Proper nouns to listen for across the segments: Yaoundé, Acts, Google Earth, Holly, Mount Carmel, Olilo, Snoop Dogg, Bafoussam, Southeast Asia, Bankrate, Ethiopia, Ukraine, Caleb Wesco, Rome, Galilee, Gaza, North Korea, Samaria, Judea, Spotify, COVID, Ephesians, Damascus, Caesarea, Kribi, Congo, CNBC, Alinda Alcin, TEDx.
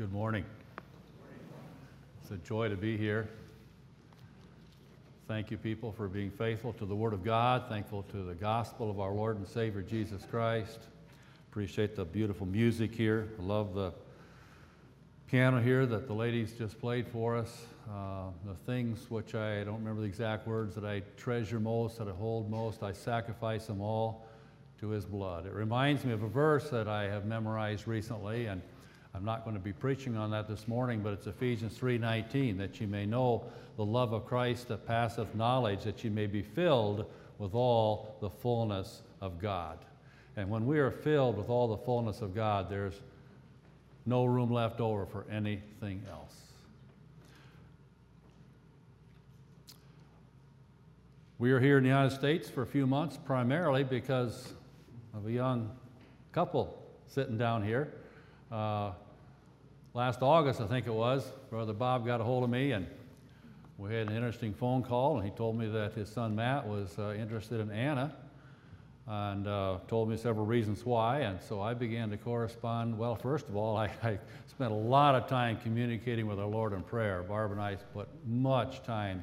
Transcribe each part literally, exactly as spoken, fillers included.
Good morning. It's a joy to be here. Thank you, people, for being faithful to the Word of God, thankful to the gospel of our Lord and Savior, Jesus Christ. Appreciate the beautiful music here. I love the piano here that the ladies just played for us. Uh, the things which I, I don't remember the exact words, that I treasure most, that I hold most, I sacrifice them all to His blood. It reminds me of a verse that I have memorized recently, and I'm not going to be preaching on that this morning, but it's Ephesians three nineteen, that you may know the love of Christ that passeth knowledge, that you may be filled with all the fullness of God. And when we are filled with all the fullness of God, there's no room left over for anything else. We are here in the United States for a few months, primarily because of a young couple sitting down here. Uh, last August, I think it was, Brother Bob got a hold of me, and we had an interesting phone call, and he told me that his son Matt was uh, interested in Anna, and uh, told me several reasons why. And so I began to correspond. Well, first of all, I, I spent a lot of time communicating with our Lord in prayer. Barb and I put much time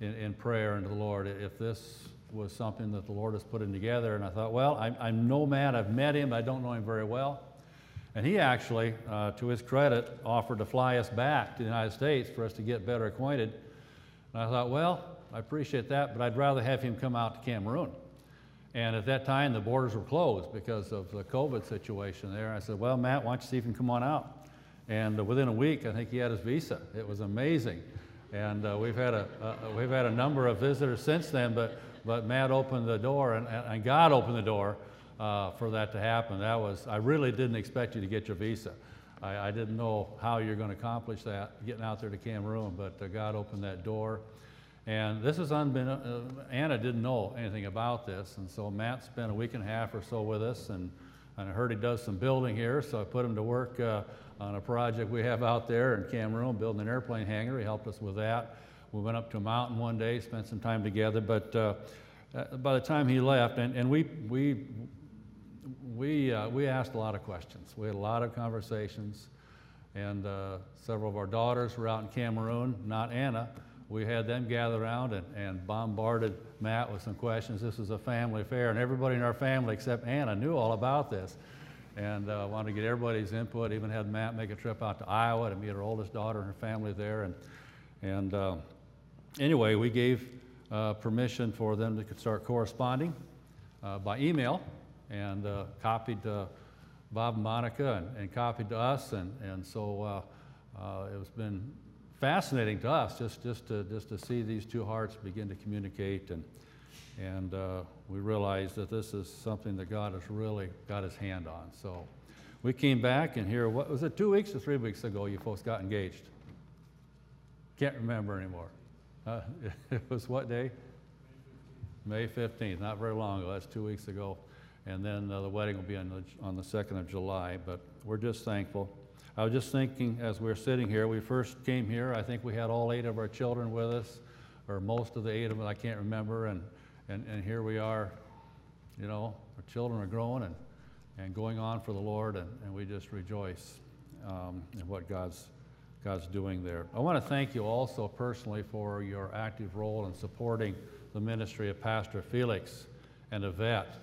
in, in prayer into the Lord. If this was something that the Lord has put in together, and I thought, well, I'm, I'm no Matt. I've met him, but I don't know him very well. And he actually, uh, to his credit, offered to fly us back to the United States for us to get better acquainted. And I thought, well, I appreciate that, but I'd rather have him come out to Cameroon. And at that time, the borders were closed because of the COVID situation there. I said, well, Matt, why don't you see if you can come on out? And uh, within a week, I think he had his visa. It was amazing. And uh, we've had a uh, we've had a number of visitors since then, but, but Matt opened the door, and, and God opened the door Uh, for that to happen. That was, I really didn't expect you to get your visa. I, I didn't know how you're going to accomplish that, getting out there to Cameroon, but uh, God opened that door. And this is unbeknownst, uh, Anna didn't know anything about this, and so Matt spent a week and a half or so with us, and, and I heard he does some building here, so I put him to work uh, on a project we have out there in Cameroon, building an airplane hangar. He helped us with that. We went up to a mountain one day, spent some time together, but uh, by the time he left, and, and we, we We, uh, we asked a lot of questions. We had a lot of conversations, and uh, several of our daughters were out in Cameroon, not Anna. We had them gather around and, and bombarded Matt with some questions. This was a family affair, and everybody in our family except Anna knew all about this. And I uh, wanted to get everybody's input, even had Matt make a trip out to Iowa to meet her oldest daughter and her family there. And, and uh, anyway, we gave uh, permission for them to start corresponding uh, by email, and uh, copied to uh, Bob and Monica, and, and copied to us, and, and so uh, uh, it's been fascinating to us just, just, to, just to see these two hearts begin to communicate, and, and uh, we realized that this is something that God has really got His hand on. So we came back, and here, what was it, two weeks or three weeks ago you folks got engaged? Can't remember anymore. Uh, it was what day? May fifteenth, not very long ago, that's two weeks ago. And then uh, the wedding will be on the, on the second of July, but we're just thankful. I was just thinking as we were sitting here, we first came here, I think we had all eight of our children with us, or most of the eight of them, I can't remember, and, and, and here we are, you know, our children are growing and, and going on for the Lord, and, and we just rejoice um, in what God's, God's doing there. I want to thank you also personally for your active role in supporting the ministry of Pastor Felix and Yvette.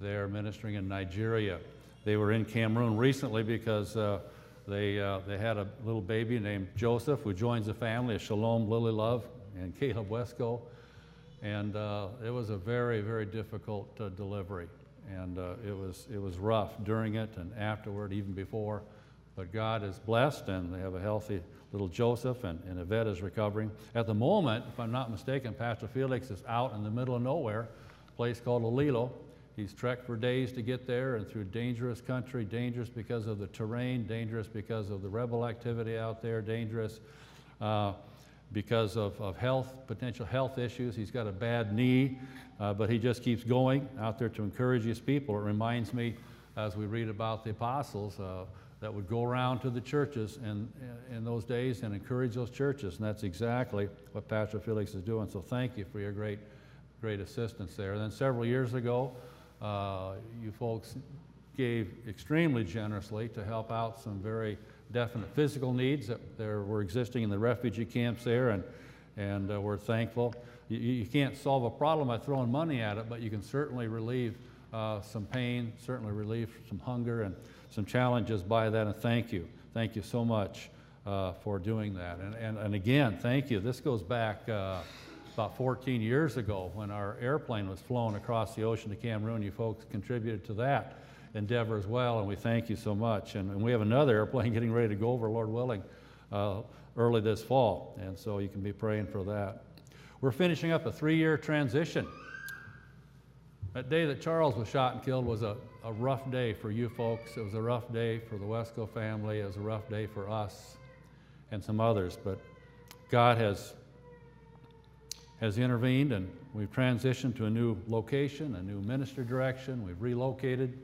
They're ministering in Nigeria. They were in Cameroon recently because uh, they, uh, they had a little baby named Joseph, who joins the family of Shalom Lily Love and Caleb Wesco. And uh, it was a very, very difficult uh, delivery. And uh, it, was, it was rough during it and afterward, even before. But God is blessed, and they have a healthy little Joseph, and, and Yvette is recovering. At the moment, if I'm not mistaken, Pastor Felix is out in the middle of nowhere, a place called Olilo. He's trekked for days to get there, and through dangerous country, dangerous because of the terrain, dangerous because of the rebel activity out there, dangerous uh, because of, of health, potential health issues. He's got a bad knee, uh, but he just keeps going out there to encourage his people. It reminds me, as we read about the apostles, uh, that would go around to the churches in, in those days and encourage those churches, and that's exactly what Pastor Felix is doing. So thank you for your great, great assistance there. And then several years ago, Uh, you folks gave extremely generously to help out some very definite physical needs that there were existing in the refugee camps there, and, and uh, we're thankful. You, you can't solve a problem by throwing money at it, but you can certainly relieve uh, some pain, certainly relieve some hunger and some challenges by that, and thank you. Thank you so much uh, for doing that. And, and, and again, thank you. This goes back uh, about fourteen years ago when our airplane was flown across the ocean to Cameroon. You folks contributed to that endeavor as well, and we thank you so much. And, and we have another airplane getting ready to go over, Lord willing, uh, early this fall, and so you can be praying for that. We're finishing up a three-year transition. That day that Charles was shot and killed was a, a rough day for you folks. It was a rough day for the Wesco family. It was a rough day for us and some others, but God has, has intervened, and we've transitioned to a new location, a new ministry direction. We've relocated,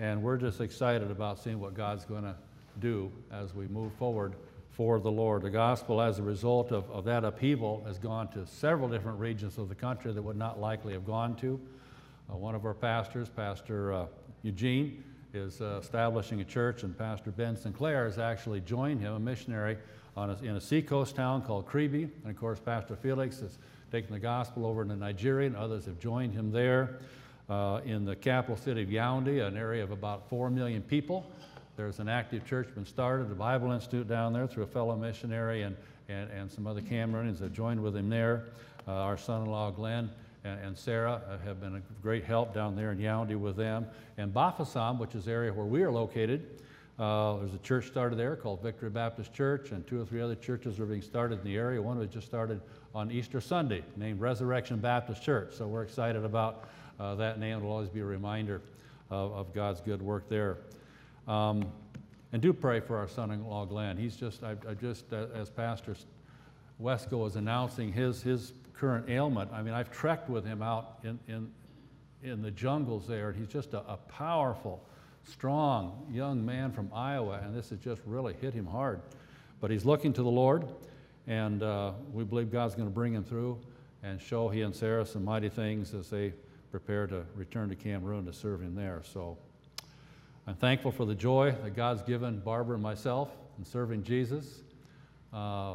and we're just excited about seeing what God's going to do as we move forward for the Lord. The gospel, as a result of, of that upheaval, has gone to several different regions of the country that would not likely have gone to. Uh, one of our pastors, Pastor uh, Eugene, is uh, establishing a church, and Pastor Ben Sinclair has actually joined him, a missionary, on a, in a seacoast town called Kribi. And of course, Pastor Felix has taken the gospel over into Nigeria, and others have joined him there. Uh, in the capital city of Yaoundé, an area of about four million people, there's an active church been started, the Bible Institute down there through a fellow missionary, and, and, and some other Cameroonians have joined with him there. Uh, our son-in-law Glenn and, and Sarah have been a great help down there in Yaoundé with them. And Bafoussam, which is the area where we are located, uh, there's a church started there called Victory Baptist Church, and two or three other churches are being started in the area. One was just started on Easter Sunday named Resurrection Baptist Church, so we're excited about Uh, that name. Will always be a reminder of, of God's good work there. Um, and do pray for our son-in-law, Glenn. He's just, I, I just uh, as Pastor Wesco was announcing his, his current ailment, I mean, I've trekked with him out in, in, in the jungles there, and he's just a, a powerful, strong young man from Iowa, and this has just really hit him hard. But he's looking to the Lord, and uh, we believe God's going to bring him through and show he and Sarah some mighty things as they prepare to return to Cameroon to serve him there. So I'm thankful for the joy that God's given Barbara and myself in serving Jesus. Uh,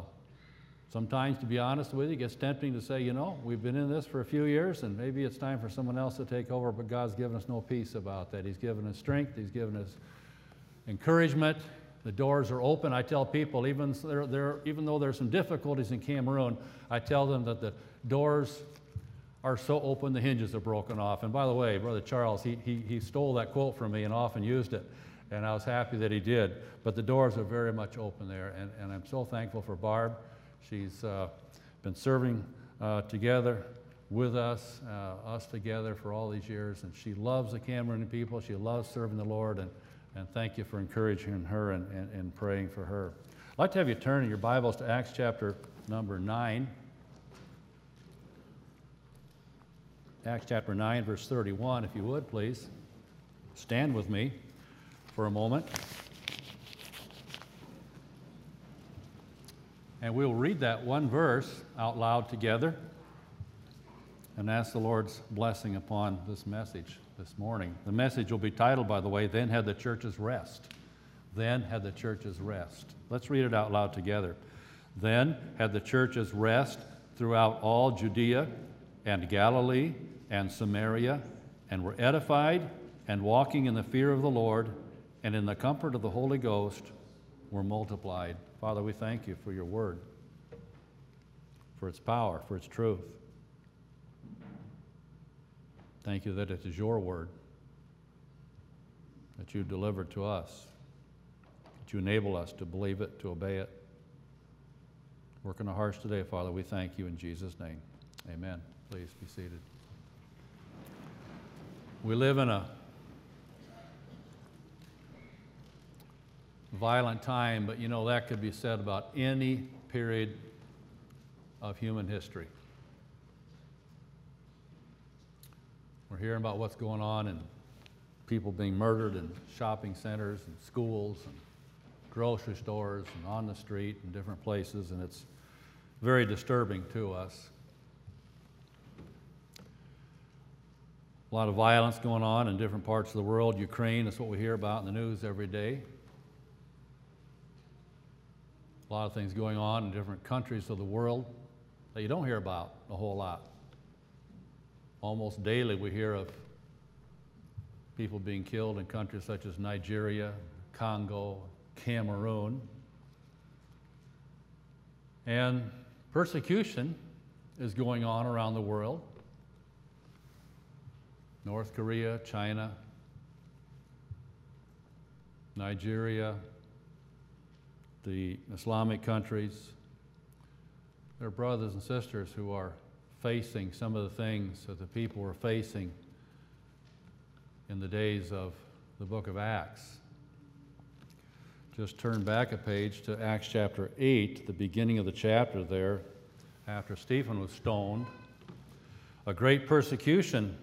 sometimes, to be honest with you, it gets tempting to say, you know, we've been in this for a few years and maybe it's time for someone else to take over, but God's given us no peace about that. He's given us strength. He's given us encouragement. The doors are open. I tell people, even, there, there, even though there's some difficulties in Cameroon, I tell them that the doors are so open the hinges are broken off. And by the way, Brother Charles, he, he, he stole that quote from me and often used it, and I was happy that he did. But the doors are very much open there, and, and I'm so thankful for Barb. She's uh, been serving uh, together with us, uh, us together for all these years, and she loves the Cameroon people. She loves serving the Lord, and, and thank you for encouraging her and, and, and praying for her. I'd like to have you turn in your Bibles to Acts chapter number nine. Acts chapter nine, verse thirty-one, if you would, please. Stand with me for a moment. And we'll read that one verse out loud together and ask the Lord's blessing upon this message this morning. The message will be titled, by the way, Then Had the Churches Rest. Then Had the Churches Rest. Let's read it out loud together. Then had the churches rest throughout all Judea and Galilee and Samaria, and were edified, and walking in the fear of the Lord and in the comfort of the Holy Ghost were multiplied. Father, we thank you for your word, for its power, for its truth. Thank you that it is your word that you delivered to us, that you enable us to believe it, to obey it. Work in our hearts today, Father, we thank you in Jesus' name. Amen. Please be seated. We live in a violent time, but you know that could be said about any period of human history. We're hearing about what's going on and people being murdered in shopping centers and schools and grocery stores and on the street and different places, and it's very disturbing to us. A lot of violence going on in different parts of the world. Ukraine is what we hear about in the news every day. a lot of things going on in different countries of the world that you don't hear about a whole lot. Almost daily we hear of people being killed in countries such as Nigeria, Congo, Cameroon. And persecution is going on around the world. North Korea, China, Nigeria, the Islamic countries. There are brothers and sisters who are facing some of the things that the people were facing in the days of the book of Acts. Just turn back a page to Acts chapter eight, the beginning of the chapter there, after Stephen was stoned. A great persecution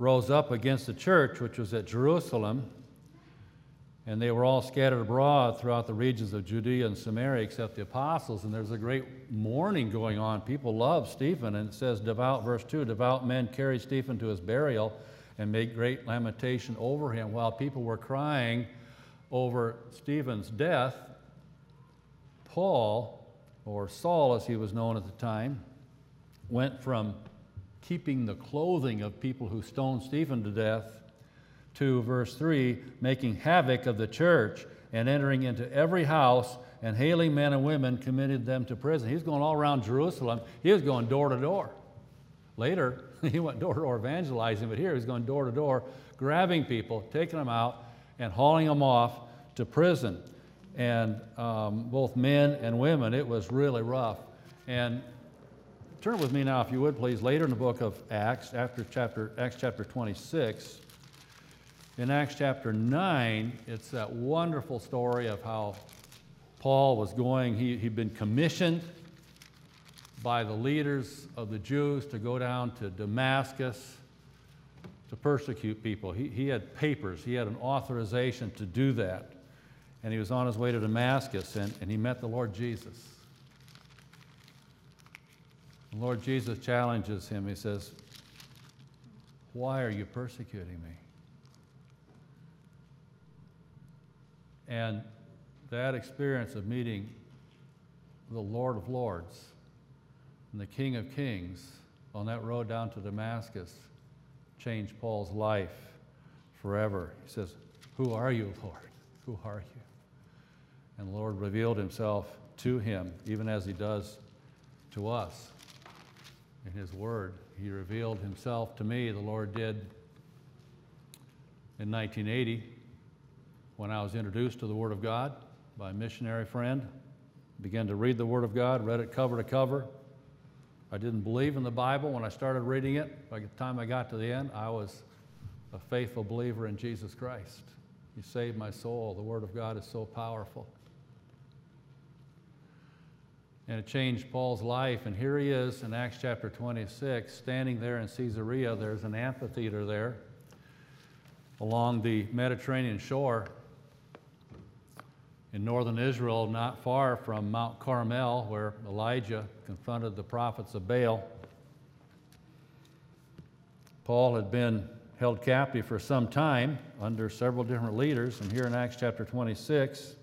rose up against the church, which was at Jerusalem, and they were all scattered abroad throughout the regions of Judea and Samaria, except the apostles, and there's a great mourning going on. People love Stephen, and it says, devout, verse two, devout men carried Stephen to his burial and made great lamentation over him. While people were crying over Stephen's death, Paul, or Saul as he was known at the time, went from keeping the clothing of people who stoned Stephen to death to, verse three, making havoc of the church and entering into every house and hailing men and women, committed them to prison. He's going all around Jerusalem. He was going door to door. Later, he went door to door evangelizing, but here he's going door to door, grabbing people, taking them out, and hauling them off to prison. And um, both men and women, it was really rough. And turn with me now, if you would please, later in the book of Acts, after chapter, Acts chapter twenty-six. In Acts chapter nine, it's that wonderful story of how Paul was going. He, he'd been commissioned by the leaders of the Jews to go down to Damascus to persecute people. He, he had papers, he had an authorization to do that. And he was on his way to Damascus, and, and he met the Lord Jesus. The Lord Jesus challenges him. He says, why are you persecuting me? And that experience of meeting the Lord of Lords and the King of Kings on that road down to Damascus changed Paul's life forever. He says, who are you, Lord? Who are you? And the Lord revealed himself to him, even as he does to us in his word. He revealed himself to me, the Lord did, in nineteen eighty, when I was introduced to the Word of God by a missionary friend. Began to read the Word of God, read it cover to cover. I didn't believe in the Bible when I started reading it. By the time I got to the end, I was a faithful believer in Jesus Christ. He saved my soul. The Word of God is so powerful. And it changed Paul's life. And here he is in Acts chapter twenty-six, standing there in Caesarea. There's an amphitheater there along the Mediterranean shore in northern Israel, not far from Mount Carmel, where Elijah confronted the prophets of Baal. Paul had been held captive for some time under several different leaders, and here in Acts chapter twenty-six,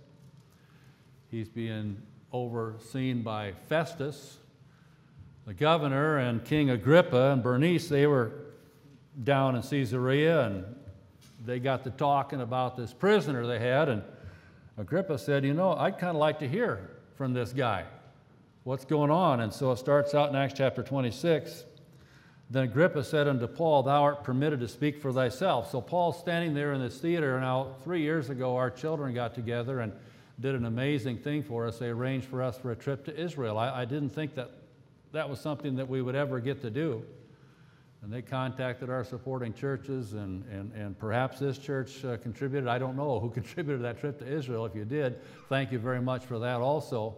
he's being overseen by Festus, the governor, and King Agrippa and Bernice. They were down in Caesarea, and they got to talking about this prisoner they had, and Agrippa said, you know, I'd kind of like to hear from this guy. What's going on? And so it starts out in Acts chapter twenty-six. Then Agrippa said unto Paul, thou art permitted to speak for thyself. So Paul's standing there in this theater. Now, three years ago, our children got together and did an amazing thing for us. They arranged for us for a trip to Israel. I, I didn't think that that was something that we would ever get to do. And they contacted our supporting churches, and, and, and perhaps this church uh, contributed. I don't know who contributed that trip to Israel. If you did, thank you very much for that also.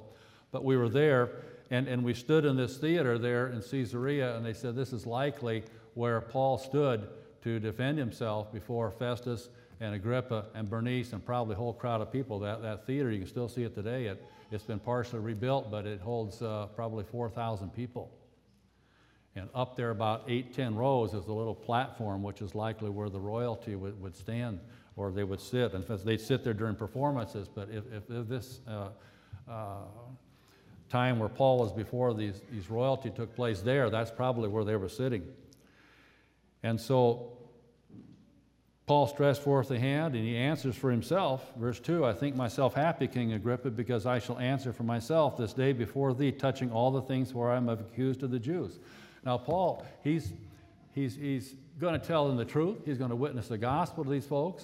But we were there, and, and we stood in this theater there in Caesarea, and they said this is likely where Paul stood to defend himself before Festus and Agrippa and Bernice and probably a whole crowd of people. That, that theater, you can still see it today. It, it's been partially rebuilt, but it holds uh, probably four thousand people. And up there about eight, ten rows is a little platform, which is likely where the royalty would, would stand, or they would sit. And they'd sit there during performances, but if, if this uh, uh, time where Paul was before these, these royalty took place there, that's probably where they were sitting. And so Paul stretched forth the hand, and he answers for himself. Verse two, I think myself happy, King Agrippa, because I shall answer for myself this day before thee, touching all the things where I am accused of the Jews. Now Paul, he's, he's, he's going to tell them the truth. He's going to witness the gospel to these folks.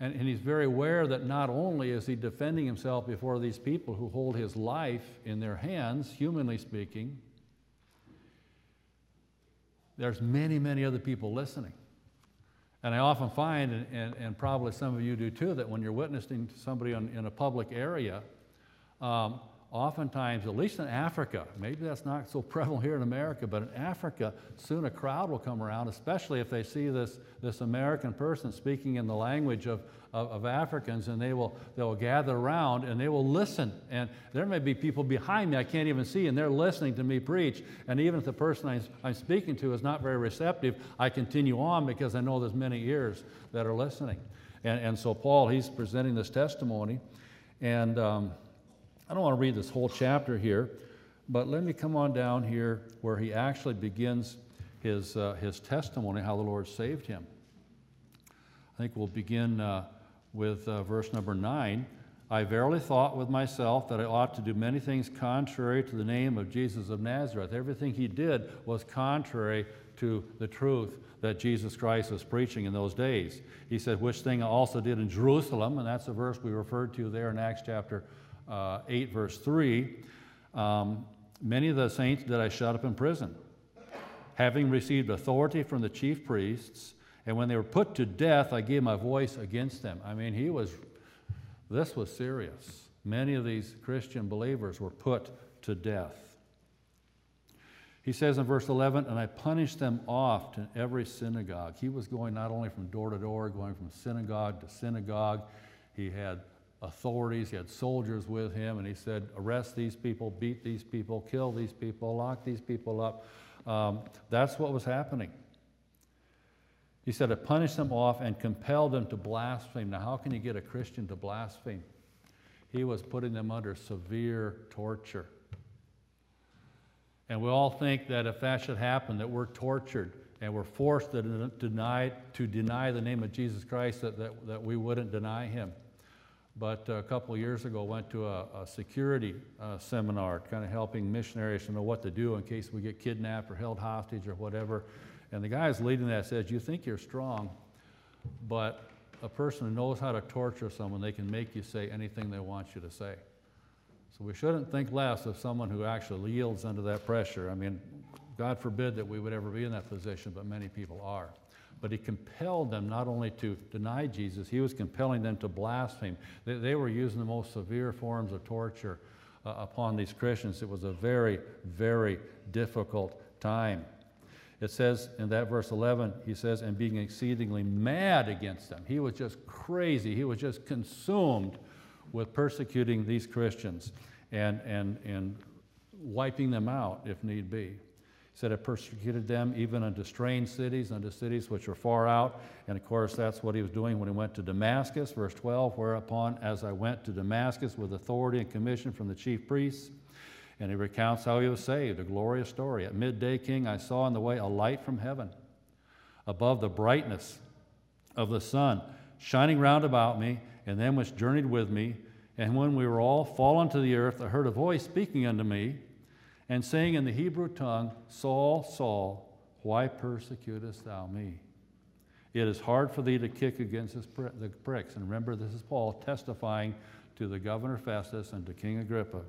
And, and he's very aware that not only is he defending himself before these people who hold his life in their hands, humanly speaking, there's many, many other people listening. And I often find, and, and, and probably some of you do too, that when you're witnessing to somebody on, in a public area, um, oftentimes, at least in Africa, maybe that's not so prevalent here in America, but in Africa, soon a crowd will come around, especially if they see this, this American person speaking in the language of, of, of Africans, and they will, they will gather around and they will listen. And there may be people behind me I can't even see, and they're listening to me preach. And even if the person I'm, I'm speaking to is not very receptive, I continue on because I know there's many ears that are listening. And, and so Paul, he's presenting this testimony. And um, I don't want to read this whole chapter here, but let me come on down here where he actually begins his, uh, his testimony, how the Lord saved him. I think we'll begin uh, with uh, verse number nine. I verily thought with myself that I ought to do many things contrary to the name of Jesus of Nazareth. Everything he did was contrary to the truth that Jesus Christ was preaching in those days. He said, which thing I also did in Jerusalem, and that's the verse we referred to there in Acts chapter Uh, eight verse three, um, many of the saints did I shut up in prison, having received authority from the chief priests, and when they were put to death, I gave my voice against them. I mean, he was, this was serious. Many of these Christian believers were put to death. He says in verse eleven, and I punished them oft in every synagogue. He was going not only from door to door, going from synagogue to synagogue. He had authorities, he had soldiers with him, and he said, arrest these people, beat these people, kill these people, lock these people up. Um, that's what was happening. He said, I punished them off and compelled them to blaspheme. Now, how can you get a Christian to blaspheme? He was putting them under severe torture. And we all think that if that should happen, that we're tortured and we're forced to deny, to deny the name of Jesus Christ, that, that, that we wouldn't deny him. But a couple years ago, went to a, a security uh, seminar, kind of helping missionaries to know what to do in case we get kidnapped or held hostage or whatever. And the guys leading that says, you think you're strong, but a person who knows how to torture someone, they can make you say anything they want you to say. So we shouldn't think less of someone who actually yields under that pressure. I mean, God forbid that we would ever be in that position, but many people are. But he compelled them not only to deny Jesus, he was compelling them to blaspheme. They, they were using the most severe forms of torture uh, upon these Christians. It was a very, very difficult time. It says in that verse eleven, he says, and being exceedingly mad against them. He was just crazy. He was just consumed with persecuting these Christians and, and, and wiping them out if need be. He said, I persecuted them even unto strange cities, unto cities which were far out. And of course, that's what he was doing when he went to Damascus, verse twelve, whereupon as I went to Damascus with authority and commission from the chief priests. And he recounts how he was saved, a glorious story. At midday, King, I saw on the way a light from heaven above the brightness of the sun, shining round about me, and them which journeyed with me. And when we were all fallen to the earth, I heard a voice speaking unto me, and saying in the Hebrew tongue, Saul, Saul, why persecutest thou me? It is hard for thee to kick against the pricks. And remember, this is Paul testifying to the governor Festus and to King Agrippa.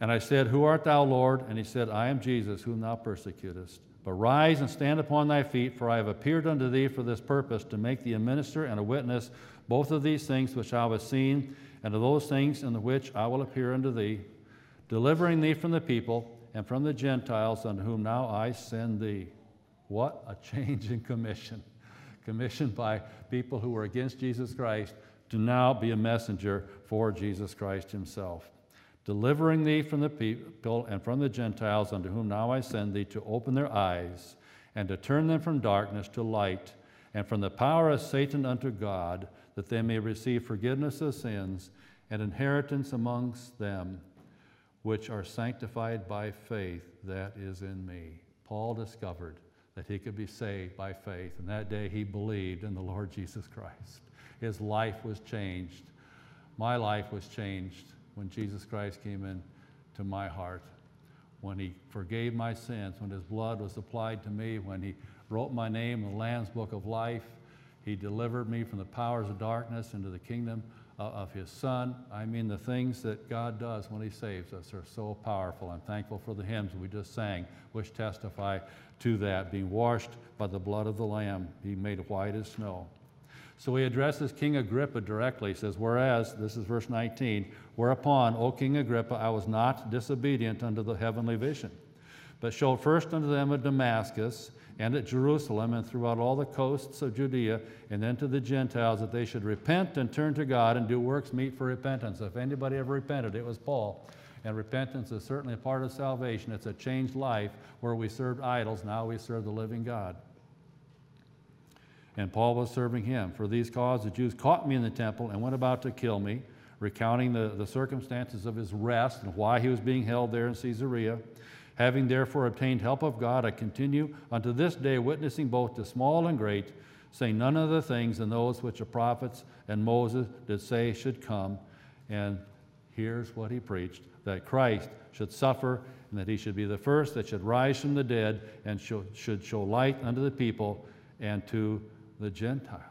And I said, Who art thou, Lord? And he said, I am Jesus, whom thou persecutest. But rise and stand upon thy feet, for I have appeared unto thee for this purpose, to make thee a minister and a witness, both of these things which I have seen, and of those things in the which I will appear unto thee, delivering thee from the people and from the Gentiles unto whom now I send thee. What a change in commission. Commissioned by people who were against Jesus Christ to now be a messenger for Jesus Christ himself. Delivering thee from the people and from the Gentiles unto whom now I send thee, to open their eyes and to turn them from darkness to light and from the power of Satan unto God, that they may receive forgiveness of sins an inheritance amongst them which are sanctified by faith that is in me. Paul discovered that he could be saved by faith, and that day he believed in the Lord Jesus Christ. His life was changed. My life was changed when Jesus Christ came into my heart, when he forgave my sins, when his blood was applied to me, when he wrote my name in the Lamb's Book of Life. He delivered me from the powers of darkness into the kingdom of his Son. I mean, the things that God does when he saves us are so powerful. I'm thankful for the hymns we just sang, which testify to that. Being washed by the blood of the Lamb, he made white as snow. So he addresses King Agrippa directly. He says, whereas, this is verse nineteen, whereupon, O King Agrippa, I was not disobedient unto the heavenly vision, but showed first unto them at Damascus, and at Jerusalem, and throughout all the coasts of Judea, and then to the Gentiles, that they should repent and turn to God and do works meet for repentance. If anybody ever repented, it was Paul. And repentance is certainly a part of salvation. It's a changed life where we served idols. Now we serve the living God. And Paul was serving him. For these cause the Jews caught me in the temple and went about to kill me, recounting the, the circumstances of his arrest and why he was being held there in Caesarea. Having therefore obtained help of God, I continue unto this day, witnessing both to small and great, saying none other things than those which the prophets and Moses did say should come. And here's what he preached, that Christ should suffer, and that he should be the first that should rise from the dead, and should show light unto the people and to the Gentiles.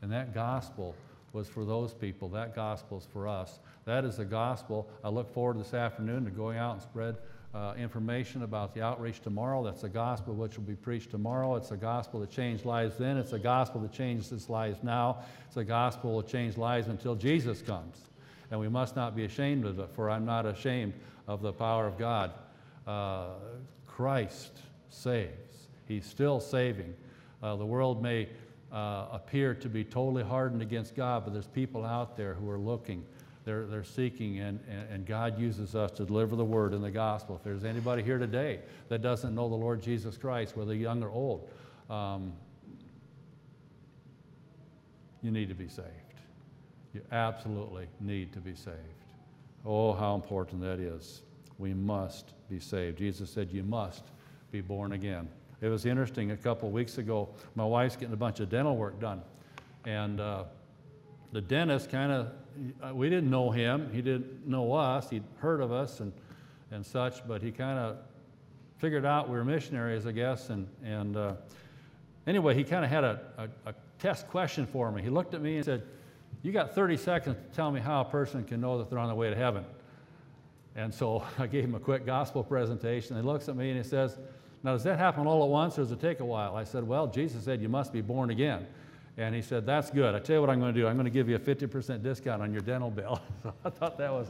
And that gospel was for those people. That gospel is for us. That is the gospel. I look forward this afternoon to going out and spread Uh, information about the outreach tomorrow. That's the gospel which will be preached tomorrow. It's a gospel that changed lives then. It's a gospel that changes lives now. It's a gospel that will change lives until Jesus comes. And we must not be ashamed of it, for I'm not ashamed of the power of God. Uh, Christ saves. He's still saving. Uh, the world may uh, appear to be totally hardened against God, but there's people out there who are looking. They're, they're seeking, and, and God uses us to deliver the word and the gospel. If there's anybody here today that doesn't know the Lord Jesus Christ, whether young or old, um, you need to be saved. You absolutely need to be saved. Oh, how important that is. We must be saved. Jesus said, you must be born again. It was interesting, a couple of weeks ago, my wife's getting a bunch of dental work done, and uh, the dentist kind of, we didn't know him, he didn't know us, he'd heard of us and, and such, but he kind of figured out we were missionaries, I guess, and, and uh, anyway, he kind of had a, a, a test question for me. He looked at me and said, you got thirty seconds to tell me how a person can know that they're on the way to heaven. And so I gave him a quick gospel presentation. He looks at me and he says, now does that happen all at once or does it take a while? I said, well, Jesus said you must be born again. And he said, that's good. I tell you what I'm going to do. I'm going to give you a fifty percent discount on your dental bill. So I thought that was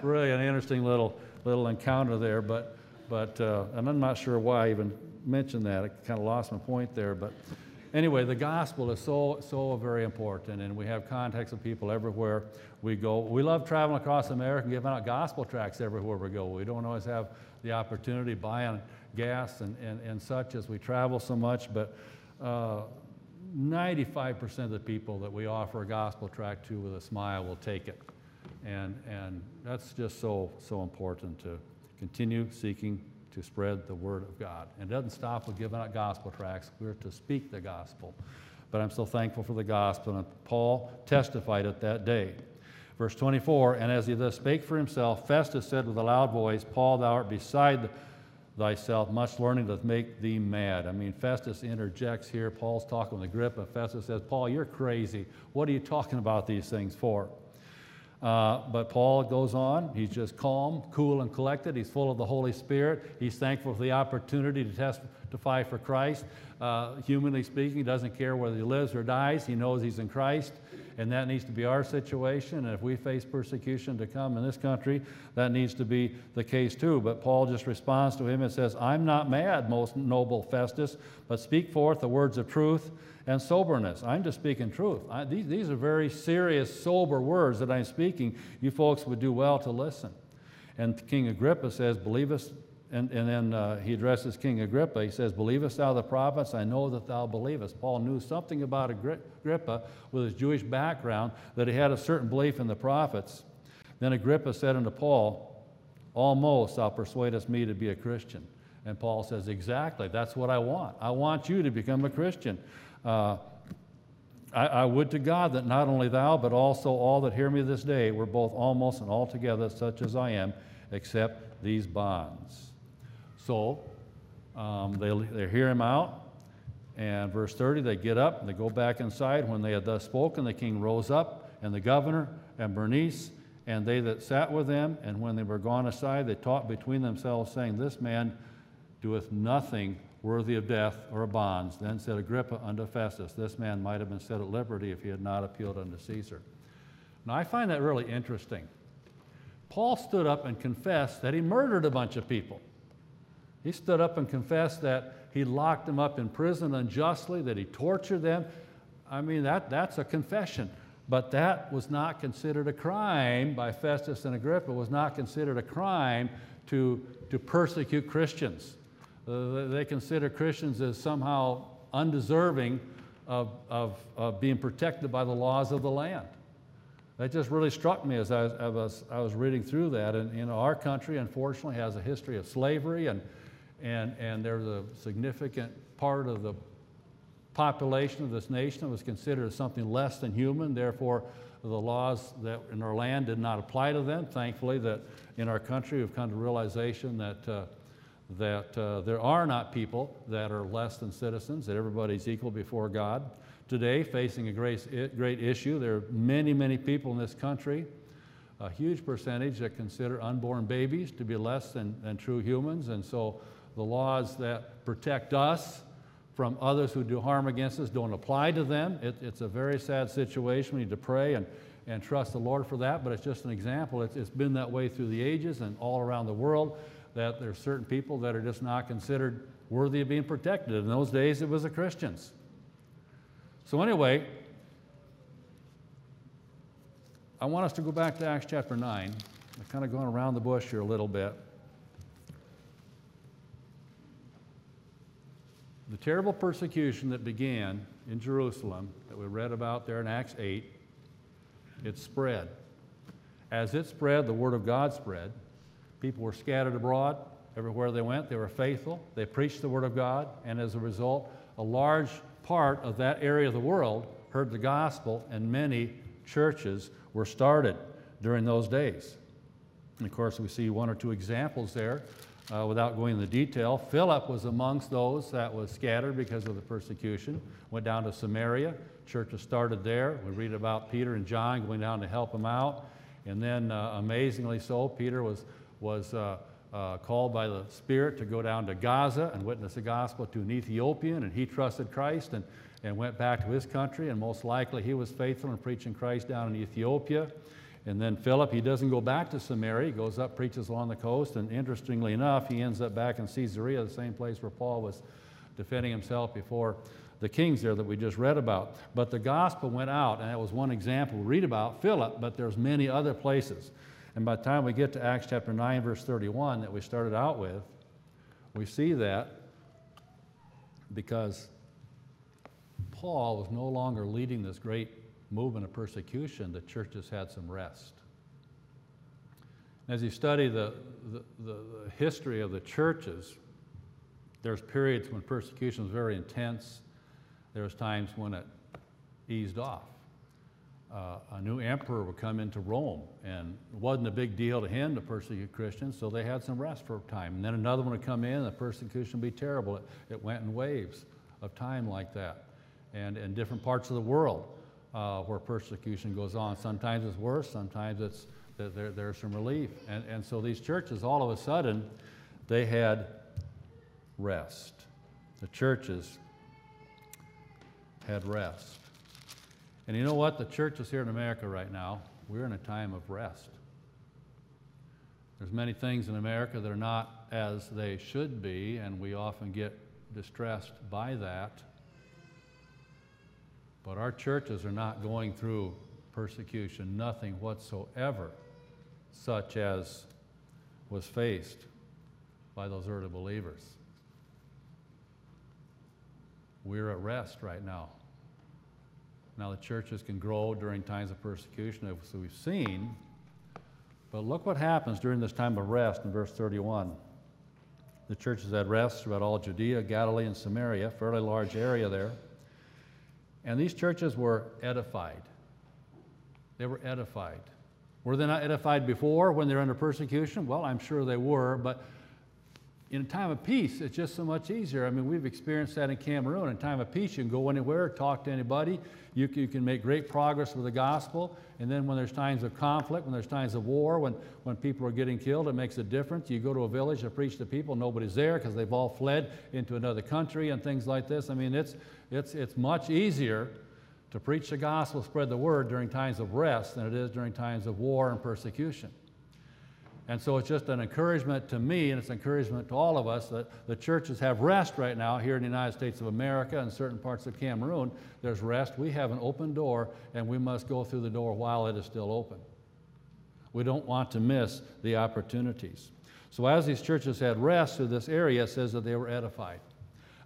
really an interesting little little encounter there. But, but uh, and I'm not sure why I even mentioned that. I kind of lost my point there. But anyway, the gospel is so, so very important. And we have contacts of people everywhere we go. We love traveling across America and giving out gospel tracts everywhere we go. We don't always have the opportunity buying gas and, and, and such as we travel so much. But Uh, ninety-five percent of the people that we offer a gospel tract to with a smile will take it. And, and that's just so, so important to continue seeking to spread the word of God. And it doesn't stop with giving out gospel tracts. We're to speak the gospel. But I'm so thankful for the gospel. And Paul testified it that day. Verse twenty-four, and as he thus spake for himself, Festus said with a loud voice, Paul, thou art beside the thyself, much learning doth make thee mad. I mean, Festus interjects here. Paul's talking with Agrippa. Festus says, Paul, you're crazy. What are you talking about these things for? Uh, but Paul goes on. He's just calm, cool, and collected. He's full of the Holy Spirit. He's thankful for the opportunity to testify for Christ. Uh, humanly speaking, he doesn't care whether he lives or dies. He knows he's in Christ, and that needs to be our situation. And if we face persecution to come in this country, that needs to be the case too. But Paul just responds to him and says, I'm not mad, most noble Festus, but speak forth the words of truth and soberness. I'm just speaking truth. I, these, these are very serious, sober words that I'm speaking. You folks would do well to listen. And King Agrippa says, believest and, and then uh, he addresses King Agrippa. He says, "Believest thou the prophets? I know that thou believest." Paul knew something about Agrippa with his Jewish background, that he had a certain belief in the prophets. Then Agrippa said unto Paul, "Almost thou persuadest me to be a Christian." And Paul says, "Exactly, that's what I want. I want you to become a Christian. Uh, I, I would to God that not only thou, but also all that hear me this day were both almost and altogether such as I am, except these bonds." So um, they, they hear him out. And verse thirty, they get up and they go back inside. When they had thus spoken, the king rose up, and the governor and Bernice, and they that sat with them. And when they were gone aside, they talked between themselves, saying, "This man doeth nothing worthy of death or of bonds." Then said Agrippa unto Festus, "This man might have been set at liberty if he had not appealed unto Caesar." Now I find that really interesting. Paul stood up and confessed that he murdered a bunch of people. He stood up and confessed that he locked them up in prison unjustly, that he tortured them. I mean, that, that's a confession. But that was not considered a crime by Festus and Agrippa. It was not considered a crime to, to persecute Christians. Uh, they consider Christians as somehow undeserving of, of, of being protected by the laws of the land. That just really struck me as I was, I was, I was reading through that. And you know, our country, unfortunately, has a history of slavery, and, and, and there's a significant part of the population of this nation that was considered something less than human. Therefore, the laws that in our land did not apply to them. Thankfully, that in our country, we've come to the realization that uh, that uh, there are not people that are less than citizens, that everybody's equal before God. Today, facing a great, great issue, there are many, many people in this country, a huge percentage that consider unborn babies to be less than, than true humans, and so the laws that protect us from others who do harm against us don't apply to them. It, it's a very sad situation. We need to pray and, and trust the Lord for that, but it's just an example. It's, it's been that way through the ages and all around the world, that there's certain people that are just not considered worthy of being protected. In those days, it was the Christians. So anyway, I want us to go back to Acts chapter nine. I'm kind of going around the bush here a little bit. The terrible persecution that began in Jerusalem that we read about there in Acts eight, it spread. As it spread, the word of God spread. People were scattered abroad. Everywhere they went, they were faithful. They preached the word of God, and as a result, a large part of that area of the world heard the gospel, and many churches were started during those days. And of course, we see one or two examples there uh, without going into detail. Philip was amongst those that was scattered because of the persecution, went down to Samaria. Churches started there. We read about Peter and John going down to help him out. And then, uh, amazingly so, Peter was was uh, uh, called by the Spirit to go down to Gaza and witness the gospel to an Ethiopian, and he trusted Christ and, and went back to his country, and most likely he was faithful in preaching Christ down in Ethiopia. And then Philip, he doesn't go back to Samaria, he goes up, preaches along the coast, and interestingly enough, he ends up back in Caesarea, the same place where Paul was defending himself before the kings there that we just read about. But the gospel went out, and that was one example. We read about Philip, but there's many other places. And by the time we get to Acts chapter nine, verse thirty-one that we started out with, we see that because Paul was no longer leading this great movement of persecution, the churches had some rest. As you study the, the, the, the history of the churches, there's periods when persecution was very intense. There's times when it eased off. Uh, a new emperor would come into Rome, and it wasn't a big deal to him to persecute Christians, so they had some rest for a time. And then another one would come in, and the persecution would be terrible. It, it went in waves of time like that. And in different parts of the world uh, where persecution goes on, sometimes it's worse, sometimes it's, there, there's some relief. And, and so these churches, all of a sudden, they had rest. The churches had rest. And you know what? The churches here in America right now, we're in a time of rest. There's many things in America that are not as they should be, and we often get distressed by that. But our churches are not going through persecution, nothing whatsoever, such as was faced by those early believers. We're at rest right now. Now the churches can grow during times of persecution, as we've seen, but look what happens during this time of rest in verse thirty-one. The church is at rest throughout all Judea, Galilee, and Samaria, fairly large area there. And these churches were edified. They were edified. Were they not edified before when they were under persecution? Well, I'm sure they were, but in a time of peace, it's just so much easier. I mean, we've experienced that in Cameroon. In time of peace, you can go anywhere, talk to anybody. You, you can make great progress with the gospel. And then when there's times of conflict, when there's times of war, when, when people are getting killed, it makes a difference. You go to a village to preach to people, nobody's there because they've all fled into another country and things like this. I mean, it's, it's, it's much easier to preach the gospel, spread the word during times of rest than it is during times of war and persecution. And so it's just an encouragement to me, and it's an encouragement to all of us, that the churches have rest right now here in the United States of America and certain parts of Cameroon. There's rest. We have an open door, and we must go through the door while it is still open. We don't want to miss the opportunities. So as these churches had rest through this area, it says that they were edified.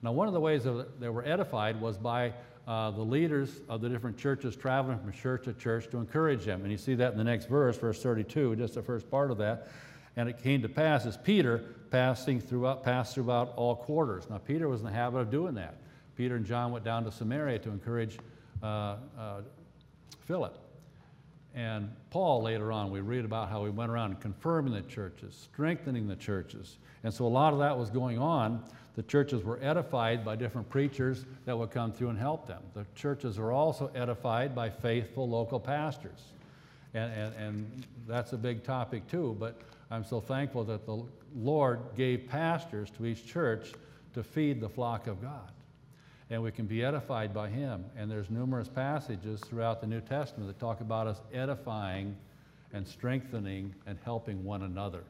Now, one of the ways that they were edified was by uh, the leaders of the different churches traveling from church to church to encourage them. And you see that in the next verse, verse thirty-two, just the first part of that. And it came to pass as Peter passing throughout, passed throughout all quarters. Now, Peter was in the habit of doing that. Peter and John went down to Samaria to encourage uh, uh, Philip. And Paul, later on, we read about how he went around confirming the churches, strengthening the churches. And so a lot of that was going on. The churches were edified by different preachers that would come through and help them. The churches are also edified by faithful local pastors. And, and, and that's a big topic too, but I'm so thankful that the Lord gave pastors to each church to feed the flock of God. And we can be edified by him. And there's numerous passages throughout the New Testament that talk about us edifying and strengthening and helping one another.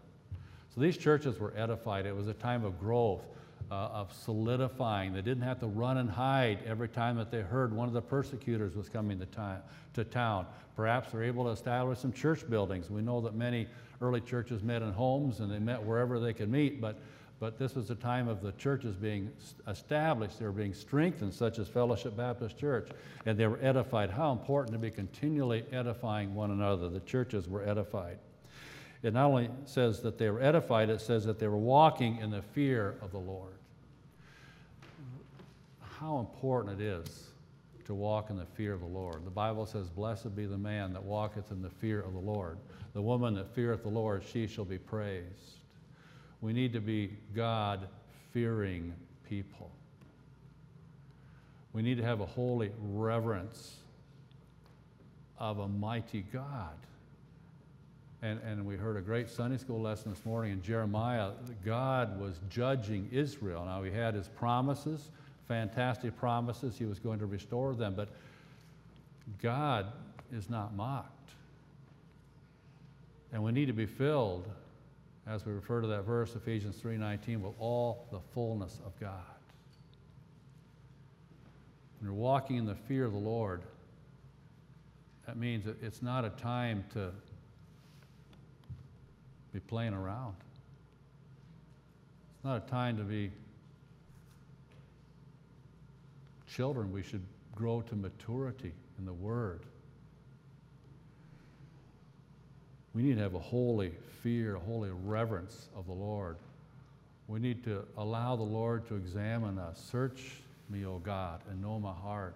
So these churches were edified. It was a time of growth. Uh, of solidifying. They didn't have to run and hide every time that they heard one of the persecutors was coming to, time, to town. Perhaps they're able to establish some church buildings. We know that many early churches met in homes and they met wherever they could meet, but, but this was a time of the churches being established. They were being strengthened, such as Fellowship Baptist Church, and they were edified. How important to be continually edifying one another. The churches were edified. It not only says that they were edified, it says that they were walking in the fear of the Lord. How important it is to walk in the fear of the Lord. The Bible says, blessed be the man that walketh in the fear of the Lord. The woman that feareth the Lord, she shall be praised. We need to be God-fearing people. We need to have a holy reverence of a mighty God. And, and we heard a great Sunday school lesson this morning in Jeremiah. God was judging Israel. Now, he had his promises, fantastic promises. He was going to restore them. But God is not mocked. And we need to be filled, as we refer to that verse, Ephesians three nineteen, with all the fullness of God. When you're walking in the fear of the Lord, that means that it's not a time to be playing around. It's not a time to be children. We should grow to maturity in the Word. We need to have a holy fear, a holy reverence of the Lord. We need to allow the Lord to examine us. Search me, O God, and know my heart.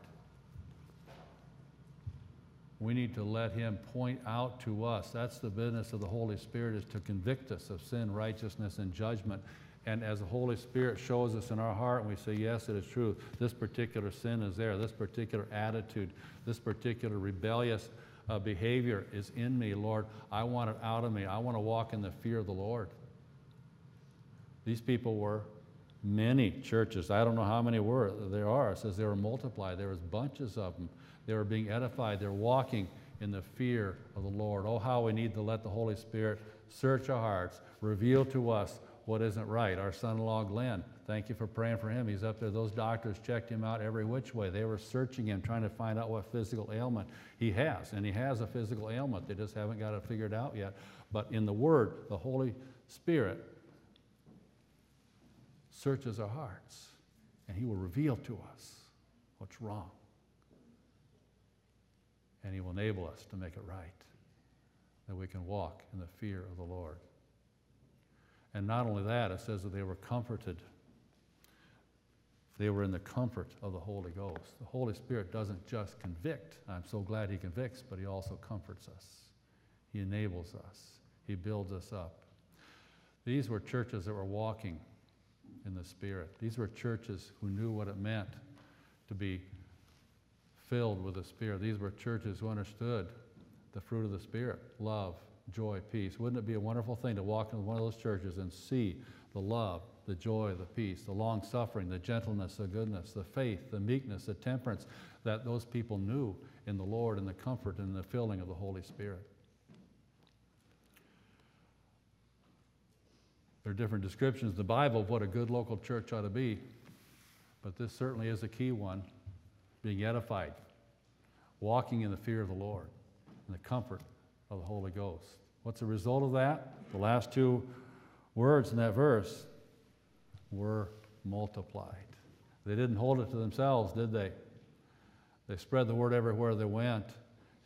We need to let him point out to us. That's the business of the Holy Spirit, is to convict us of sin, righteousness, and judgment. And as the Holy Spirit shows us in our heart, and we say, yes, it is true, this particular sin is there, this particular attitude, this particular rebellious uh, behavior is in me, Lord. I want it out of me. I want to walk in the fear of the Lord. These people were many churches. I don't know how many were there are. It says they were multiplied. There was bunches of them. They were being edified. They were walking in the fear of the Lord. Oh, how we need to let the Holy Spirit search our hearts, reveal to us what isn't right. Our son-in-law, Glenn, thank you for praying for him. He's up there. Those doctors checked him out every which way. They were searching him, trying to find out what physical ailment he has. And he has a physical ailment. They just haven't got it figured out yet. But in the Word, the Holy Spirit searches our hearts, and he will reveal to us what's wrong. And he will enable us to make it right, that we can walk in the fear of the Lord. And not only that, it says that they were comforted. They were in the comfort of the Holy Ghost. The Holy Spirit doesn't just convict. I'm so glad he convicts, but he also comforts us. He enables us. He builds us up. These were churches that were walking in the Spirit. These were churches who knew what it meant to be filled with the Spirit. These were churches who understood the fruit of the Spirit: love, joy, peace. Wouldn't it be a wonderful thing to walk into one of those churches and see the love, the joy, the peace, the long-suffering, the gentleness, the goodness, the faith, the meekness, the temperance that those people knew in the Lord, and the comfort and the filling of the Holy Spirit? There are different descriptions in the Bible of what a good local church ought to be, but this certainly is a key one: being edified, walking in the fear of the Lord, and the comfort of the Holy Ghost. What's the result of that? The last two words in that verse were multiplied. They didn't hold it to themselves, did they? They spread the word everywhere they went,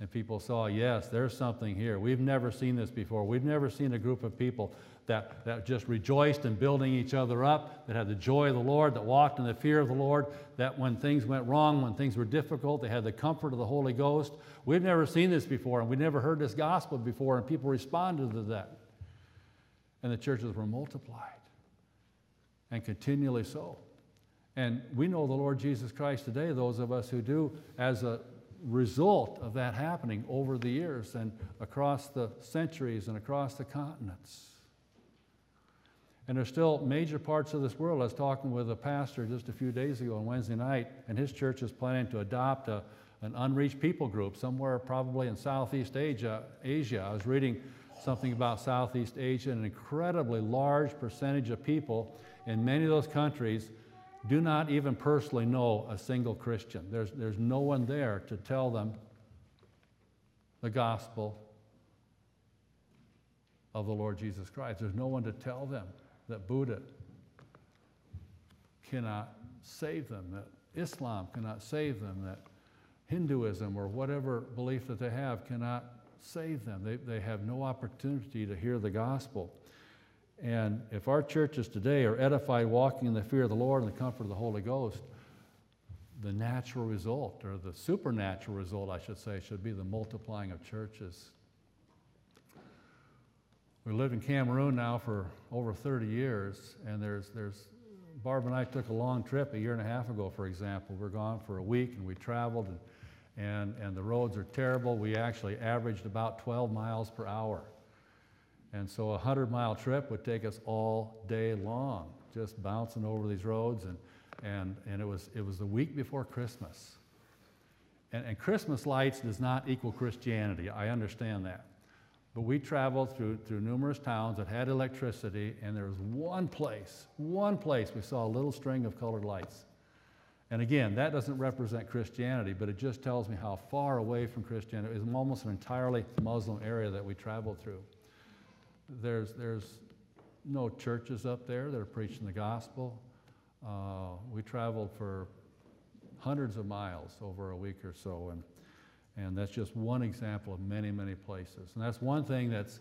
and people saw, yes, there's something here. We've never seen this before. We've never seen a group of people that, that just rejoiced in building each other up, that had the joy of the Lord, that walked in the fear of the Lord, that when things went wrong, when things were difficult, they had the comfort of the Holy Ghost. We've never seen this before, and we've never heard this gospel before, and people responded to that. And the churches were multiplied, and continually so. And we know the Lord Jesus Christ today, those of us who do, as a result of that happening over the years and across the centuries and across the continents. And there's still major parts of this world. I was talking with a pastor just a few days ago on Wednesday night, and his church is planning to adopt a, an unreached people group somewhere probably in Southeast Asia, Asia. I was reading something about Southeast Asia, and an incredibly large percentage of people in many of those countries do not even personally know a single Christian. There's, there's no one there to tell them the gospel of the Lord Jesus Christ. There's no one to tell them that Buddha cannot save them, that Islam cannot save them, that Hinduism or whatever belief that they have cannot save them. They, they have no opportunity to hear the gospel. And if our churches today are edified, walking in the fear of the Lord and the comfort of the Holy Ghost, the natural result, or the supernatural result, I should say, should be the multiplying of churches. We lived in Cameroon now for over thirty years, and there's, there's, Barb and I took a long trip a year and a half ago, for example. We were gone for a week, and we traveled, and, and, and the roads are terrible. We actually averaged about twelve miles per hour. And so a hundred mile trip would take us all day long, just bouncing over these roads, and, and, and it, was, it was the week before Christmas. And, and Christmas lights does not equal Christianity, I understand that. But we traveled through, through numerous towns that had electricity, and there was one place, one place we saw a little string of colored lights. And again, that doesn't represent Christianity, but it just tells me how far away from Christianity. It was almost an entirely Muslim area that we traveled through. There's, there's no churches up there that are preaching the gospel. Uh, we traveled for hundreds of miles over a week or so, and, and that's just one example of many, many places. And that's one thing that's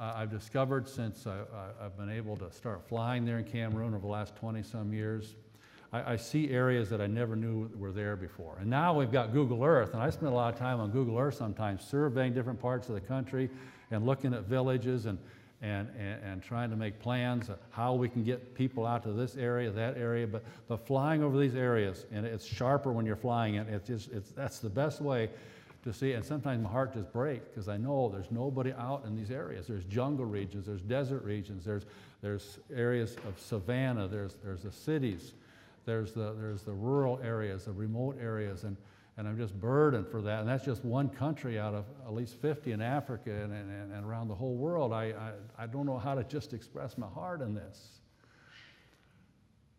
uh, I've discovered since I, I, I've been able to start flying there in Cameroon over the last twenty some years. I, I see areas that I never knew were there before. And now we've got Google Earth, and I spend a lot of time on Google Earth sometimes, surveying different parts of the country and looking at villages and, and, and, and trying to make plans of how we can get people out to this area, that area, but, but flying over these areas, and it's sharper when you're flying it. It's just, it's, that's the best way to see, and sometimes my heart just breaks because I know there's nobody out in these areas. There's jungle regions, there's desert regions, there's, there's areas of savanna, there's, there's the cities, there's the, there's the rural areas, the remote areas, and, and I'm just burdened for that. And that's just one country out of at least fifty in Africa and, and, and around the whole world. I, I, I don't know how to just express my heart in this.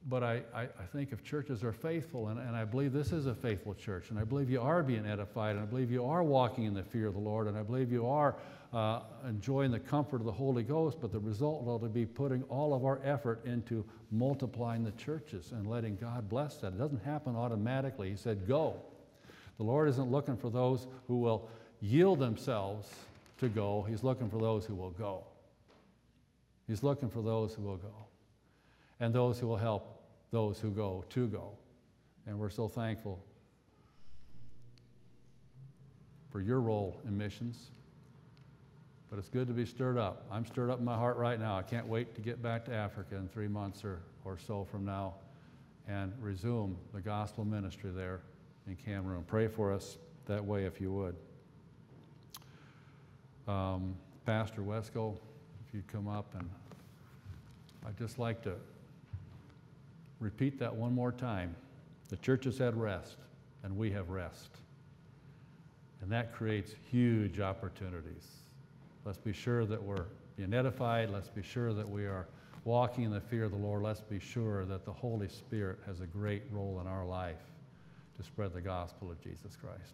But I, I, I think if churches are faithful, and, and I believe this is a faithful church, and I believe you are being edified, and I believe you are walking in the fear of the Lord, and I believe you are uh, enjoying the comfort of the Holy Ghost, but the result ought to be putting all of our effort into multiplying the churches and letting God bless that. It doesn't happen automatically. He said, go. The Lord isn't looking for those who will yield themselves to go. He's looking for those who will go. He's looking for those who will go. And those who will help those who go to go. And we're so thankful for your role in missions. But it's good to be stirred up. I'm stirred up in my heart right now. I can't wait to get back to Africa in three months or, or so from now and resume the gospel ministry there in Cameroon. Pray for us that way if you would. Um, Pastor Wesco, if you'd come up, and I'd just like to repeat that one more time. The church has had rest, and we have rest. And that creates huge opportunities. Let's be sure that we're being edified. Let's be sure that we are walking in the fear of the Lord. Let's be sure that the Holy Spirit has a great role in our life to spread the gospel of Jesus Christ.